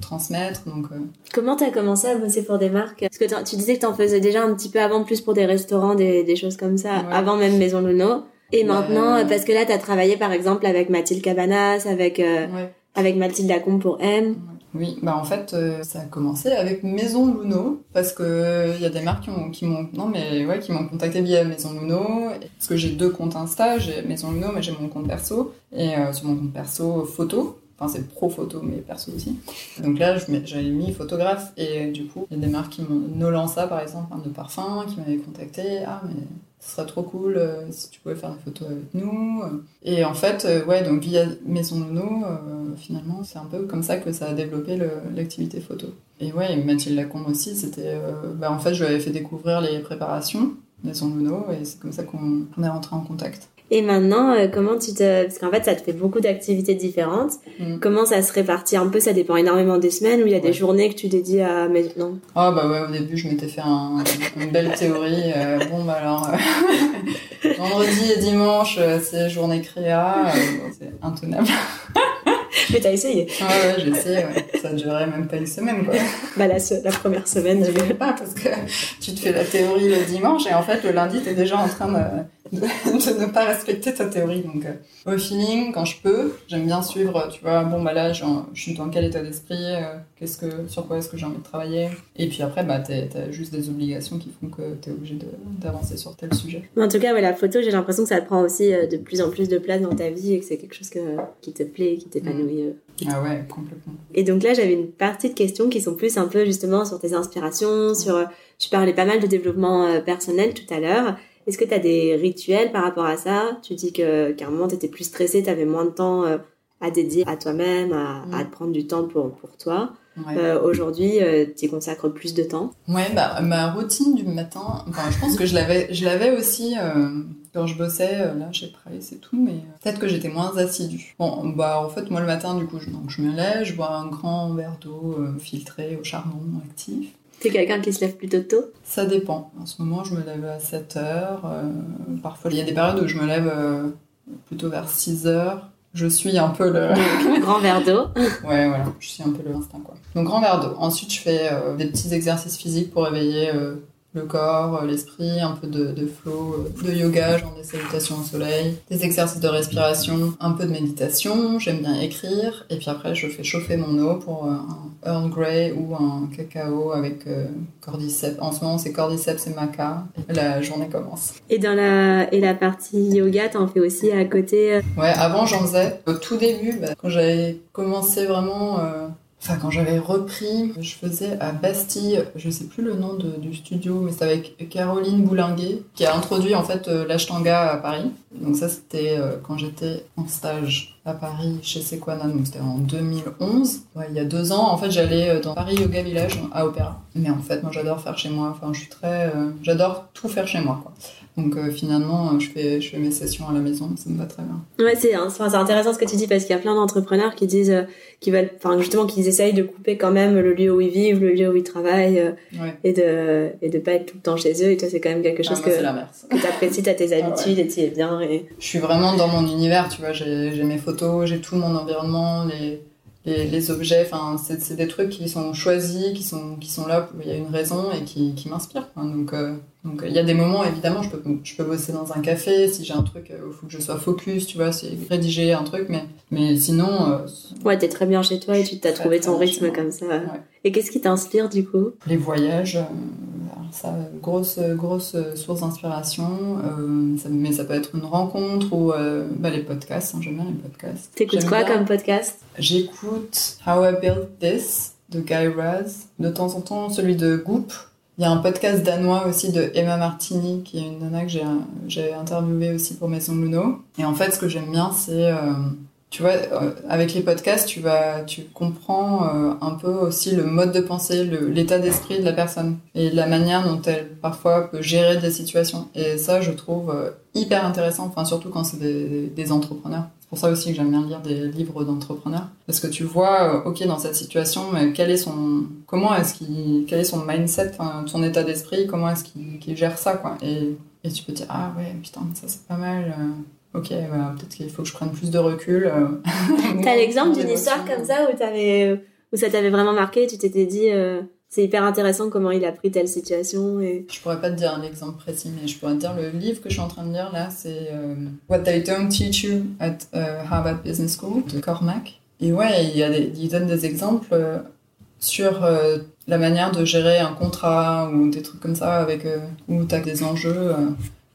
transmettre. Donc, euh... Comment t'as commencé à bosser pour des marques ? Parce que tu disais que t'en faisais déjà un petit peu avant, plus pour des restaurants, des, des choses comme ça, ouais. avant même Maison Lunö. Et maintenant, ouais. parce que là, t'as travaillé, par exemple, avec Mathilde Cabanas, avec, euh, ouais. avec Mathilde Lacombe pour M. Ouais. Oui, bah en fait, euh, ça a commencé avec Maison Lunö, parce que il euh, y a des marques qui m'ont, qui m'ont, non mais ouais, qui m'ont contacté via Maison Lunö, parce que j'ai deux comptes Insta, j'ai Maison Lunö, mais j'ai mon compte perso, et euh, sur mon compte perso photo, enfin c'est pro photo, mais perso aussi. Donc là, je mets, j'avais mis photographe, et euh, du coup, il y a des marques qui m'ont, Nolança par exemple, un de parfum, qui m'avait contacté, ah mais... ce serait trop cool euh, si tu pouvais faire des photos avec nous. Et en fait, euh, ouais, donc via Maison Lunö, euh, finalement, c'est un peu comme ça que ça a développé le, l'activité photo. Et ouais, Mathilde Lacombe aussi, c'était... Euh, bah, en fait, je lui avais fait découvrir les préparations Maison Lunö, et c'est comme ça qu'on, qu'on est rentré en contact. Et maintenant, euh, comment tu te... Parce qu'en fait, ça te fait beaucoup d'activités différentes. Mmh. Comment ça se répartit un peu ? Ça dépend énormément des semaines, ou il y a ouais. des journées que tu dédies à... Mais non. Ah oh, bah ouais, au début, je m'étais fait un, une belle théorie. Euh, bon, bah alors... Euh, vendredi et dimanche, euh, c'est journée créa. Euh, c'est intenable. Mais t'as essayé ? Ah ouais, j'ai essayé, ouais. Ça durait même pas une semaine, quoi. Bah la, se... la première semaine... Je ne pas, parce que tu te fais la théorie le dimanche, et en fait, le lundi, t'es déjà en train de... De, de ne pas respecter ta théorie. Donc, euh, au feeling, quand je peux, j'aime bien suivre, tu vois, bon, bah là, je, je suis dans quel état d'esprit, euh, qu'est-ce que, sur quoi est-ce que j'ai envie de travailler. Et puis après, bah, t'es, t'as juste des obligations qui font que t'es obligé de, d'avancer sur tel sujet. En tout cas, ouais, la photo, j'ai l'impression que ça te prend aussi de plus en plus de place dans ta vie et que c'est quelque chose que, qui te plaît, qui t'épanouit. Mmh. Ah ouais, complètement. Et donc là, j'avais une partie de questions qui sont plus un peu justement sur tes inspirations, sur... Tu parlais pas mal de développement personnel tout à l'heure. Est-ce que tu as des rituels par rapport à ça ? Tu dis que, qu'à un moment, tu étais plus stressée, tu avais moins de temps euh, à dédier à toi-même, à, mmh. à te prendre du temps pour, pour toi. Ouais. Euh, aujourd'hui, euh, tu y consacres plus de temps ? Ouais, bah, ma routine du matin, enfin, je pense que je l'avais, je l'avais aussi euh, quand je bossais, euh, là, je sais pas, c'est tout, mais euh, peut-être que j'étais moins assidue. Bon, bah, en fait, moi, le matin, du coup, je, donc, je me lève, je bois un grand verre d'eau euh, filtré au charbon actif. T'es quelqu'un qui se lève plutôt tôt ? Ça dépend. En ce moment, je me lève à sept heures. Euh, parfois, il y a des périodes où je me lève euh, plutôt vers six heures. Je suis un peu le... le grand verre d'eau. Ouais, voilà. Je suis un peu le instinct, quoi. Donc, grand verre d'eau. Ensuite, je fais euh, des petits exercices physiques pour réveiller euh, le corps, euh, l'esprit, un peu de, de flow, euh, de yoga, genre des salutations au soleil, des exercices de respiration, un peu de méditation. J'aime bien écrire. Et puis après, je fais chauffer mon eau pour... Euh, un Earl Grey ou un cacao avec euh, cordyceps. En ce moment, c'est cordyceps et maca. Et la journée commence. Et dans la et la partie yoga, t'en fais aussi à côté. Euh... Ouais, avant j'en faisais. Au tout début, bah, quand j'avais commencé vraiment, euh... enfin quand j'avais repris, je faisais à Bastille. Je sais plus le nom de, du studio, mais c'est avec Caroline Boulanger qui a introduit en fait euh, l'ashtanga à Paris. Donc ça, c'était euh, quand j'étais en stage. à Paris chez Sequana, donc c'était en deux mille onze. Ouais, il y a deux ans, en fait, j'allais dans Paris Yoga Village à Opéra. Mais en fait, moi, j'adore faire chez moi. Enfin, je suis très, euh, j'adore tout faire chez moi, quoi. Donc euh, finalement, je fais, je fais mes sessions à la maison. Ça me va très bien. Ouais, c'est, enfin, c'est intéressant ce que tu dis parce qu'il y a plein d'entrepreneurs qui disent, euh, qui veulent, enfin, justement, qu'ils essayent de couper quand même le lieu où ils vivent, le lieu où ils travaillent, euh, ouais. et de, et de pas être tout le temps chez eux. Et toi, c'est quand même quelque chose ah, moi, que, c'est l'inverse. Que t'apprécies, t'as tes habitudes ah, ouais. et t'y es bien. Et... Je suis vraiment dans mon univers, tu vois. J'ai, j'ai mes photos, j'ai tout mon environnement, les. Les, les objets, enfin, c'est, c'est des trucs qui sont choisis, qui sont, qui sont là, il y a une raison et qui, qui m'inspirent. Hein, donc, euh, donc, il y a des moments, évidemment, je peux, je peux bosser dans un café, si j'ai un truc, il euh, faut que je sois focus, tu vois, c'est rédiger un truc, mais, mais sinon... Euh, ouais, t'es très bien chez toi et tu t'as trouvé ton rythme comme ça. Ouais. Et qu'est-ce qui t'inspire, du coup ? Les voyages, euh, ça, grosse, grosse source d'inspiration, euh, ça, mais ça peut être une rencontre ou euh, bah, les podcasts, hein, j'aime bien les podcasts. T'écoutes j'aime quoi bien. Comme podcast ? J'écoute How I Built This de Guy Raz, de temps en temps celui de Goop. Il y a un podcast danois aussi de Emma Martini, qui est une nana que j'ai, j'ai interviewée aussi pour Maison Lunö. Et en fait, ce que j'aime bien, c'est, euh, tu vois, euh, avec les podcasts, tu, vas, tu comprends euh, un peu aussi le mode de pensée, le, l'état d'esprit de la personne et la manière dont elle, parfois, peut gérer des situations. Et ça, je trouve euh, hyper intéressant, enfin, surtout quand c'est des, des entrepreneurs. C'est pour ça aussi que j'aime bien lire des livres d'entrepreneurs. Parce que tu vois, ok, dans cette situation, mais quel est son, comment est-ce qu'il, quel est son mindset, hein, son état d'esprit, comment est-ce qu'il, qu'il gère ça, quoi. Et, et tu peux te dire, ah ouais, putain, ça c'est pas mal. Euh, ok, bah, peut-être qu'il faut que je prenne plus de recul. Euh. T'as l'exemple d'une histoire comme ça où t'avais, où ça t'avait vraiment marqué, tu t'étais dit, euh, c'est hyper intéressant comment il a pris telle situation et. Je pourrais pas te dire un exemple précis, mais je pourrais te dire le livre que je suis en train de lire là, c'est euh, What They Don't Teach You at uh, Harvard Business School de Cormac. Et ouais, il, y a des, il donne des exemples sur euh, la manière de gérer un contrat ou des trucs comme ça avec euh, où t'as des enjeux, euh,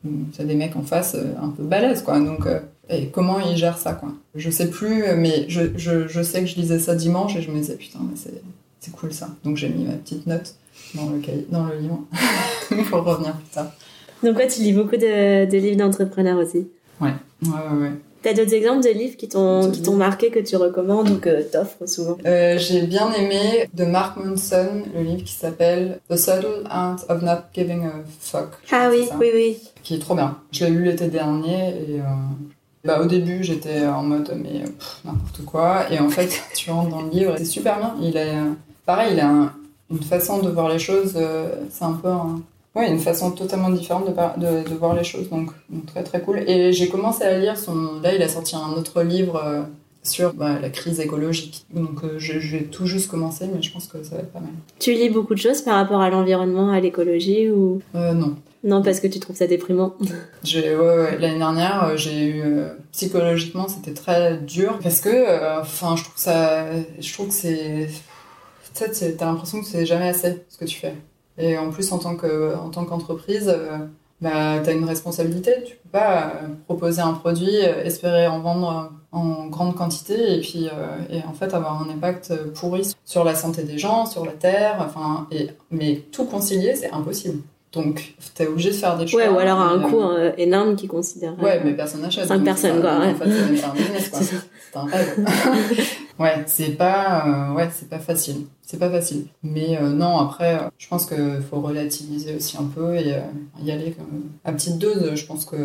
où t'as des mecs en face euh, un peu balèzes quoi. Donc euh, et comment ils gèrent ça quoi. Je sais plus, mais je je je sais que je lisais ça dimanche et je me disais putain mais c'est C'est cool ça. Donc j'ai mis ma petite note dans le cahier, dans le livre pour revenir plus tard. Donc ouais, tu lis beaucoup de, de livres d'entrepreneurs aussi. Ouais, ouais, ouais. ouais. T'as d'autres exemples de livres qui t'ont, qui t'ont marqué, que tu recommandes ou que t'offres souvent ? euh, J'ai bien aimé de Mark Manson, le livre qui s'appelle The Subtle Art of Not Giving a Fuck. Ah oui, oui, oui. Qui est trop bien. Je l'ai lu l'été dernier et... Euh... Bah, au début, j'étais en mode mais pff, n'importe quoi. Et en fait, tu rentres dans le livre, c'est super bien. Il est... Pareil, il a un, une façon de voir les choses, euh, c'est un peu un, ouais, une façon totalement différente de, par, de, de voir les choses, donc, donc très très cool. Et j'ai commencé à lire son... Là, il a sorti un autre livre euh, sur bah, la crise écologique, donc euh, je, je vais tout juste commencer, mais je pense que ça va être pas mal. Tu lis beaucoup de choses par rapport à l'environnement, à l'écologie ou... Euh, non. Non, parce que tu trouves ça déprimant. J'ai, ouais, ouais, l'année dernière, j'ai eu... Euh, psychologiquement, c'était très dur, parce que, enfin, euh, je trouve ça... Je trouve que c'est... C'est, t'as l'impression que c'est jamais assez ce que tu fais. Et en plus, en tant, que, en tant qu'entreprise, euh, bah, t'as une responsabilité. Tu peux pas euh, proposer un produit, euh, espérer en vendre euh, en grande quantité et puis euh, et en fait avoir un impact pourri sur la santé des gens, sur la terre. Enfin, et, mais tout concilier, c'est impossible. Donc, t'es obligé de faire des choix. Ouais, ou alors un euh, coût euh, énorme qui considère. Ouais, mais personne n'achète. Cinq personnes, quoi. Ouais. En fait, c'est même pas un business, quoi. C'est un rêve. Ouais, c'est pas, euh, ouais, c'est pas facile. C'est pas facile. Mais euh, non, après, euh, je pense qu'il faut relativiser aussi un peu et euh, y aller quand même. À petite dose. Je pense que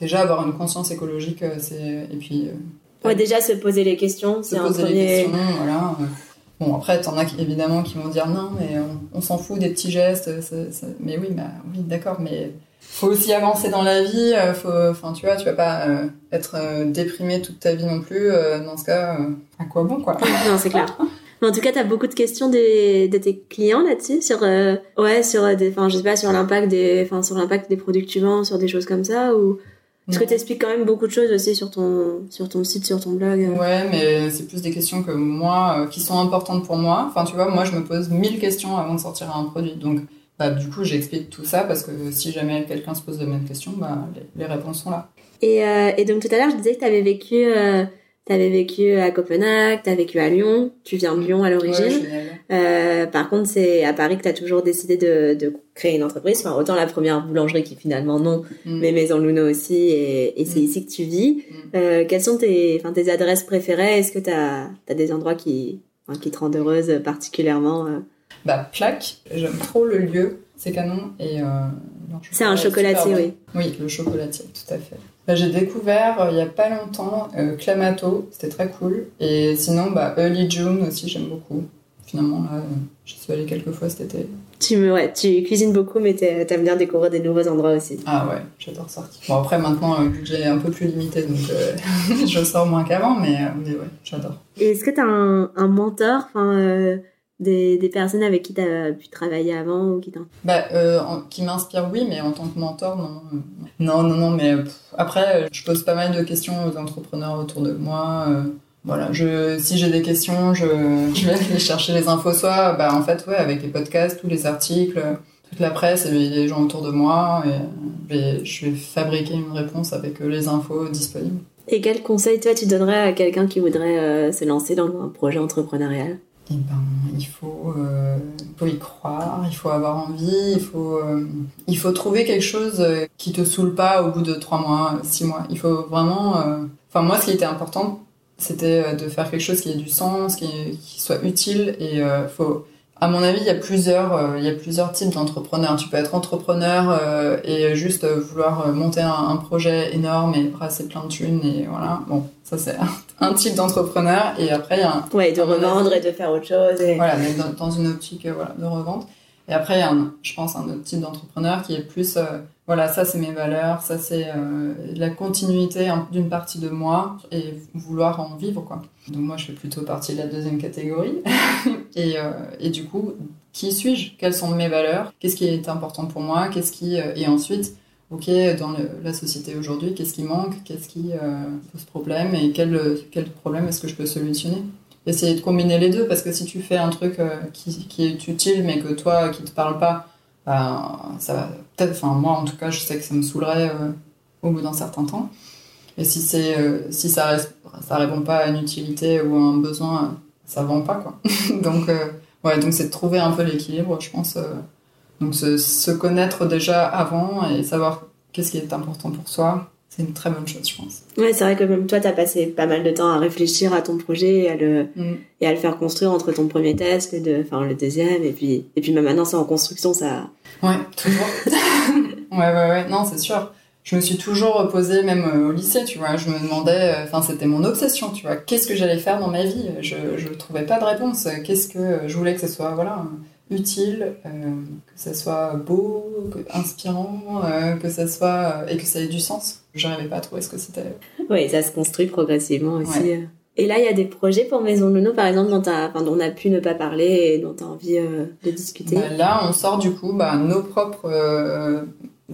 déjà avoir une conscience écologique, euh, c'est et puis. Euh, ouais, déjà se poser les questions. Se c'est poser un premier... les questions, voilà. Euh... Bon, après, t'en as évidemment qui vont dire non, mais on, on s'en fout des petits gestes. Ça, ça... Mais oui, bah, oui, d'accord, mais faut aussi avancer dans la vie. Faut... Enfin, tu vois, tu vas pas euh, être euh, déprimé toute ta vie non plus. Euh, dans ce cas, euh, à quoi bon, quoi ? Non, c'est clair. Mais en tout cas, t'as beaucoup de questions de, de tes clients là-dessus, sur, euh, ouais, sur des, enfin, je sais pas, sur l'impact des, enfin, sur l'impact des produits que tu vends, sur des choses comme ça, ou. Parce que t'expliques quand même beaucoup de choses aussi sur ton, sur ton site, sur ton blog. Ouais, mais c'est plus des questions que moi, euh, qui sont importantes pour moi. Enfin, tu vois, moi, je me pose mille questions avant de sortir un produit. Donc, bah, du coup, j'explique tout ça parce que si jamais quelqu'un se pose les mêmes questions, bah, les, les réponses sont là. Et, euh, et donc, tout à l'heure, je disais que t'avais vécu euh, T'avais vécu à Copenhague, t'as vécu à Lyon, tu viens de Lyon à l'origine. Ouais, je viens de... euh, par contre, c'est à Paris que t'as toujours décidé de, de créer une entreprise. Enfin, autant la première boulangerie qui finalement non, mm. mais Maison Lunö aussi, et, et c'est mm. ici que tu vis. Mm. Euh, quelles sont tes, enfin, tes adresses préférées? Est-ce que t'as, t'as des endroits qui, enfin, qui te rendent heureuse particulièrement? Euh... Bah, Plaque, j'aime trop le lieu, c'est canon. Et euh, non, c'est un chocolatier, oui. Bon. Oui, le chocolatier, tout à fait. Bah, j'ai découvert euh, il n'y a pas longtemps euh, Clamato, c'était très cool. Et sinon, bah, Early June aussi, j'aime beaucoup. Finalement, là, euh, j'y suis allée quelques fois cet été. Tu, me, ouais, tu cuisines beaucoup, mais t'aimes bien découvrir des nouveaux endroits aussi. Ah ouais, j'adore sortir. Bon, après, maintenant, le euh, budget est un peu plus limité, donc euh, je sors moins qu'avant, mais, euh, mais ouais, j'adore. Et est-ce que t'as un, un mentor, enfin, euh, des, des personnes avec qui t'as pu travailler avant ou qui t'in... bah, euh, en, qui m'inspire, oui, mais en tant que mentor, non. Euh, non. Non, non, non, mais pff, après, je pose pas mal de questions aux entrepreneurs autour de moi. Euh, voilà, je, si j'ai des questions, je, je vais aller chercher les infos, soit bah, en fait, ouais, avec les podcasts, tous les articles, toute la presse et les gens autour de moi. Et, et je vais fabriquer une réponse avec les infos disponibles. Et quel conseil, toi, tu donnerais à quelqu'un qui voudrait euh, se lancer dans un projet entrepreneurial ? Eh ben, il faut, euh, faut y croire, il faut avoir envie, il faut, euh, il faut trouver quelque chose qui te saoule pas au bout de trois mois, six mois. Il faut vraiment... Euh... Enfin, moi, ce qui était important, c'était de faire quelque chose qui ait du sens, qui, qui soit utile. Et euh, faut... à mon avis, il y a plusieurs, euh, il y a plusieurs types d'entrepreneurs. Tu peux être entrepreneur euh, et juste vouloir monter un, un projet énorme et brasser plein de thunes et voilà. Bon, ça, c'est... un type d'entrepreneur, et après il y a un... Ouais, de revendre et de faire autre chose. Et... Voilà, mais dans, dans une optique euh, voilà, de revente. Et après, il y a, un, je pense, un autre type d'entrepreneur qui est plus... Euh, voilà, ça, c'est mes valeurs, ça, c'est euh, la continuité d'une partie de moi et vouloir en vivre, quoi. Donc moi, je fais plutôt partie de la deuxième catégorie. et, euh, et du coup, qui suis-je? Quelles sont mes valeurs? Qu'est-ce qui est important pour moi? Qu'est-ce qui... Euh, et ensuite... Ok, dans le, la société aujourd'hui, qu'est-ce qui manque, qu'est-ce qui euh, pose problème et quel, quel problème est-ce que je peux solutionner? Essayer de combiner les deux, parce que si tu fais un truc euh, qui, qui est utile mais que toi, qui ne te parle pas, ben, ça va peut-être, enfin moi en tout cas, je sais que ça me saoulerait euh, au bout d'un certain temps. Et si, c'est, euh, si ça ne répond pas à une utilité ou à un besoin, ça ne vend pas, quoi. donc, euh, ouais, donc c'est de trouver un peu l'équilibre, je pense... Euh, Donc se, se connaître déjà avant et savoir qu'est-ce qui est important pour soi, c'est une très bonne chose, je pense. Ouais, c'est vrai que même toi, tu as passé pas mal de temps à réfléchir à ton projet et à le, mmh. et à le faire construire entre ton premier test, de, enfin, le deuxième, et puis, et puis même maintenant, c'est en construction, ça... Ouais, toujours. ouais, ouais, ouais, non, c'est sûr. Je me suis toujours posée, même euh, au lycée, tu vois, je me demandais... Enfin, euh, c'était mon obsession, tu vois, qu'est-ce que j'allais faire dans ma vie? Je ne trouvais pas de réponse. Qu'est-ce que euh, je voulais que ce soit, voilà... utile, euh, que ça soit beau, que, inspirant, euh, que ça soit euh, et que ça ait du sens. J'arrivais pas à trouver ce que c'était. Oui, ça se construit progressivement aussi. Ouais. Et là, il y a des projets pour Maison Lunö, par exemple, dont, t'as, enfin, dont on a pu ne pas parler et dont tu as envie euh, de discuter. Bah là, on sort du coup bah, nos propres euh,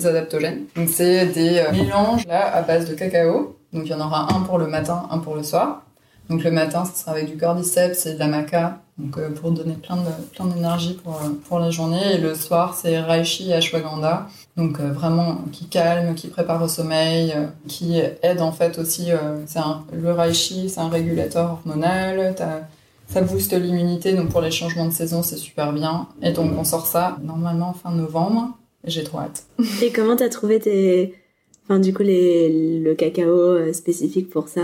adaptogènes. Donc c'est des euh, mélanges là à base de cacao. Donc il y en aura un pour le matin, un pour le soir. Donc le matin, ça sera avec du cordyceps et de la maca. Donc, euh, pour donner plein, de, plein d'énergie pour, euh, pour la journée. Et le soir, c'est reishi et ashwagandha. Donc, euh, vraiment, qui calme, qui prépare au sommeil, euh, qui aide en fait aussi. Euh, c'est un, le reishi, c'est un régulateur hormonal. T'as, ça booste l'immunité. Donc, pour les changements de saison, c'est super bien. Et donc, on sort ça normalement fin novembre. J'ai trop hâte. Et comment t'as trouvé tes... Enfin, du coup, les, le cacao spécifique pour ça.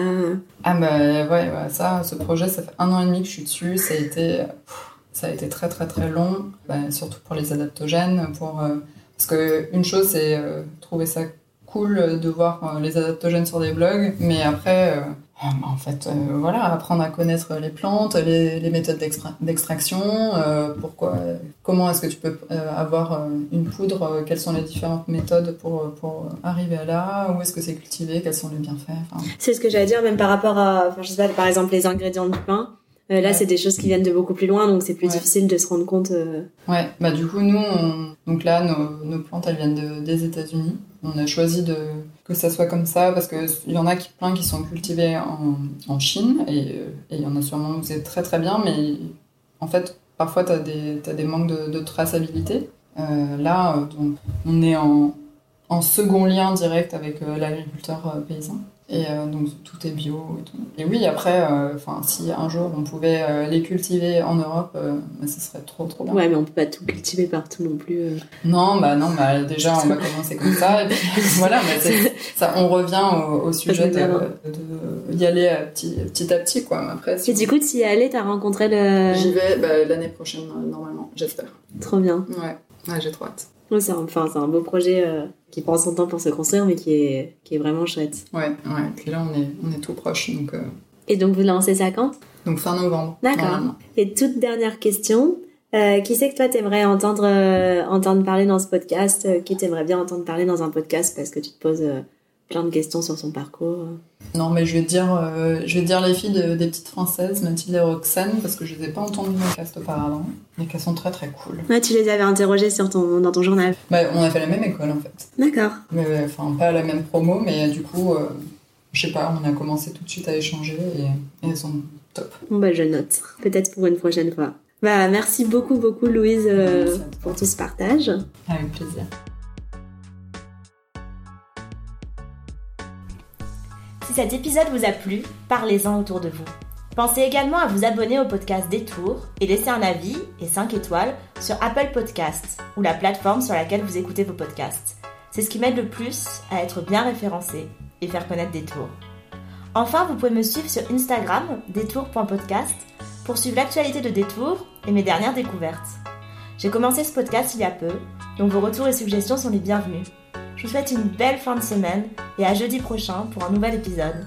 Ah bah ouais, ouais, ça, ce projet, ça fait un an et demi que je suis dessus. Ça a été, pff, ça a été très très très long, bah, surtout pour les adaptogènes. Pour, euh, parce qu'une chose, c'est euh, trouver ça cool de voir euh, les adaptogènes sur des blogs. Mais après, euh, oh, bah, en fait, euh, voilà, apprendre à connaître les plantes, les, les méthodes d'extra- d'extraction. Euh, pourquoi, comment est-ce que tu peux euh, avoir euh, une poudre euh, quelles sont les différentes méthodes pour, pour arriver à là? Où est-ce que c'est cultivé? Quels sont les bienfaits? Enfin... C'est ce que j'allais dire, même par rapport à, je sais pas, par exemple, les ingrédients du pain. Euh, là, ouais. C'est des choses qui viennent de beaucoup plus loin, donc c'est plus ouais. difficile de se rendre compte. Euh... Ouais, bah du coup, nous, on... donc là, nos, nos plantes, elles viennent de, des États-Unis. On a choisi de que ça soit comme ça parce que il y en a qui, plein qui sont cultivés en, en Chine et il y en a sûrement où c'est très très bien, mais en fait, parfois, t'as des t'as des manques de, de traçabilité. Euh, là, donc, on est en en second lien direct avec euh, l'agriculteur euh, paysan. Et euh, donc tout est bio et tout. Et oui, après, euh, si un jour on pouvait euh, les cultiver en Europe, euh, bah, ça serait trop trop bien. Ouais, mais on peut pas tout cultiver partout non plus. Euh... Non, bah non, bah, déjà on va commencer comme ça. Et puis voilà, bah, c'est, ça, on revient au, au sujet de, de, de y aller à petit, petit à petit, quoi. Après, si et on... du coup, tu y allais, t'as rencontré le. J'y vais bah, l'année prochaine normalement, j'espère. Trop bien. Ouais, ouais j'ai trop hâte. Ouais, c'est, un, enfin, c'est un beau projet. Euh... qui prend son temps pour se construire, mais qui est, qui est vraiment chouette. Ouais, ouais. Puis là, on est, on est tout proche, donc... Euh... Et donc, vous lancez ça quand ? Donc, fin novembre. D'accord. Et toute dernière question, euh, qui c'est que toi, t'aimerais entendre, euh, entendre parler dans ce podcast ? euh, Qui t'aimerais bien entendre parler dans un podcast ? Parce que tu te poses euh, plein de questions sur son parcours. Euh. Non, mais je vais te dire, euh, je vais te dire les filles de, des petites Françaises, Mathilde et Roxane, parce que je les ai pas entendues dans le cast auparavant, mais qu'elles sont très très cool. Ouais, tu les avais interrogées sur ton, dans ton journal. Bah, on a fait la même école en fait. D'accord. Mais enfin, pas la même promo, mais du coup, euh, je sais pas, on a commencé tout de suite à échanger et, et elles sont top. Bon bah, je note. Peut-être pour une prochaine fois. Bah, merci beaucoup beaucoup Louise euh, merci pour tout ce partage. Avec plaisir. Si cet épisode vous a plu, parlez-en autour de vous. Pensez également à vous abonner au podcast Détour et laisser un avis et cinq étoiles sur Apple Podcasts ou la plateforme sur laquelle vous écoutez vos podcasts. C'est ce qui m'aide le plus à être bien référencé et faire connaître Détour. Enfin, vous pouvez me suivre sur Instagram, détour point podcast, pour suivre l'actualité de Détour et mes dernières découvertes. J'ai commencé ce podcast il y a peu, donc vos retours et suggestions sont les bienvenus. Je vous souhaite une belle fin de semaine et à jeudi prochain pour un nouvel épisode.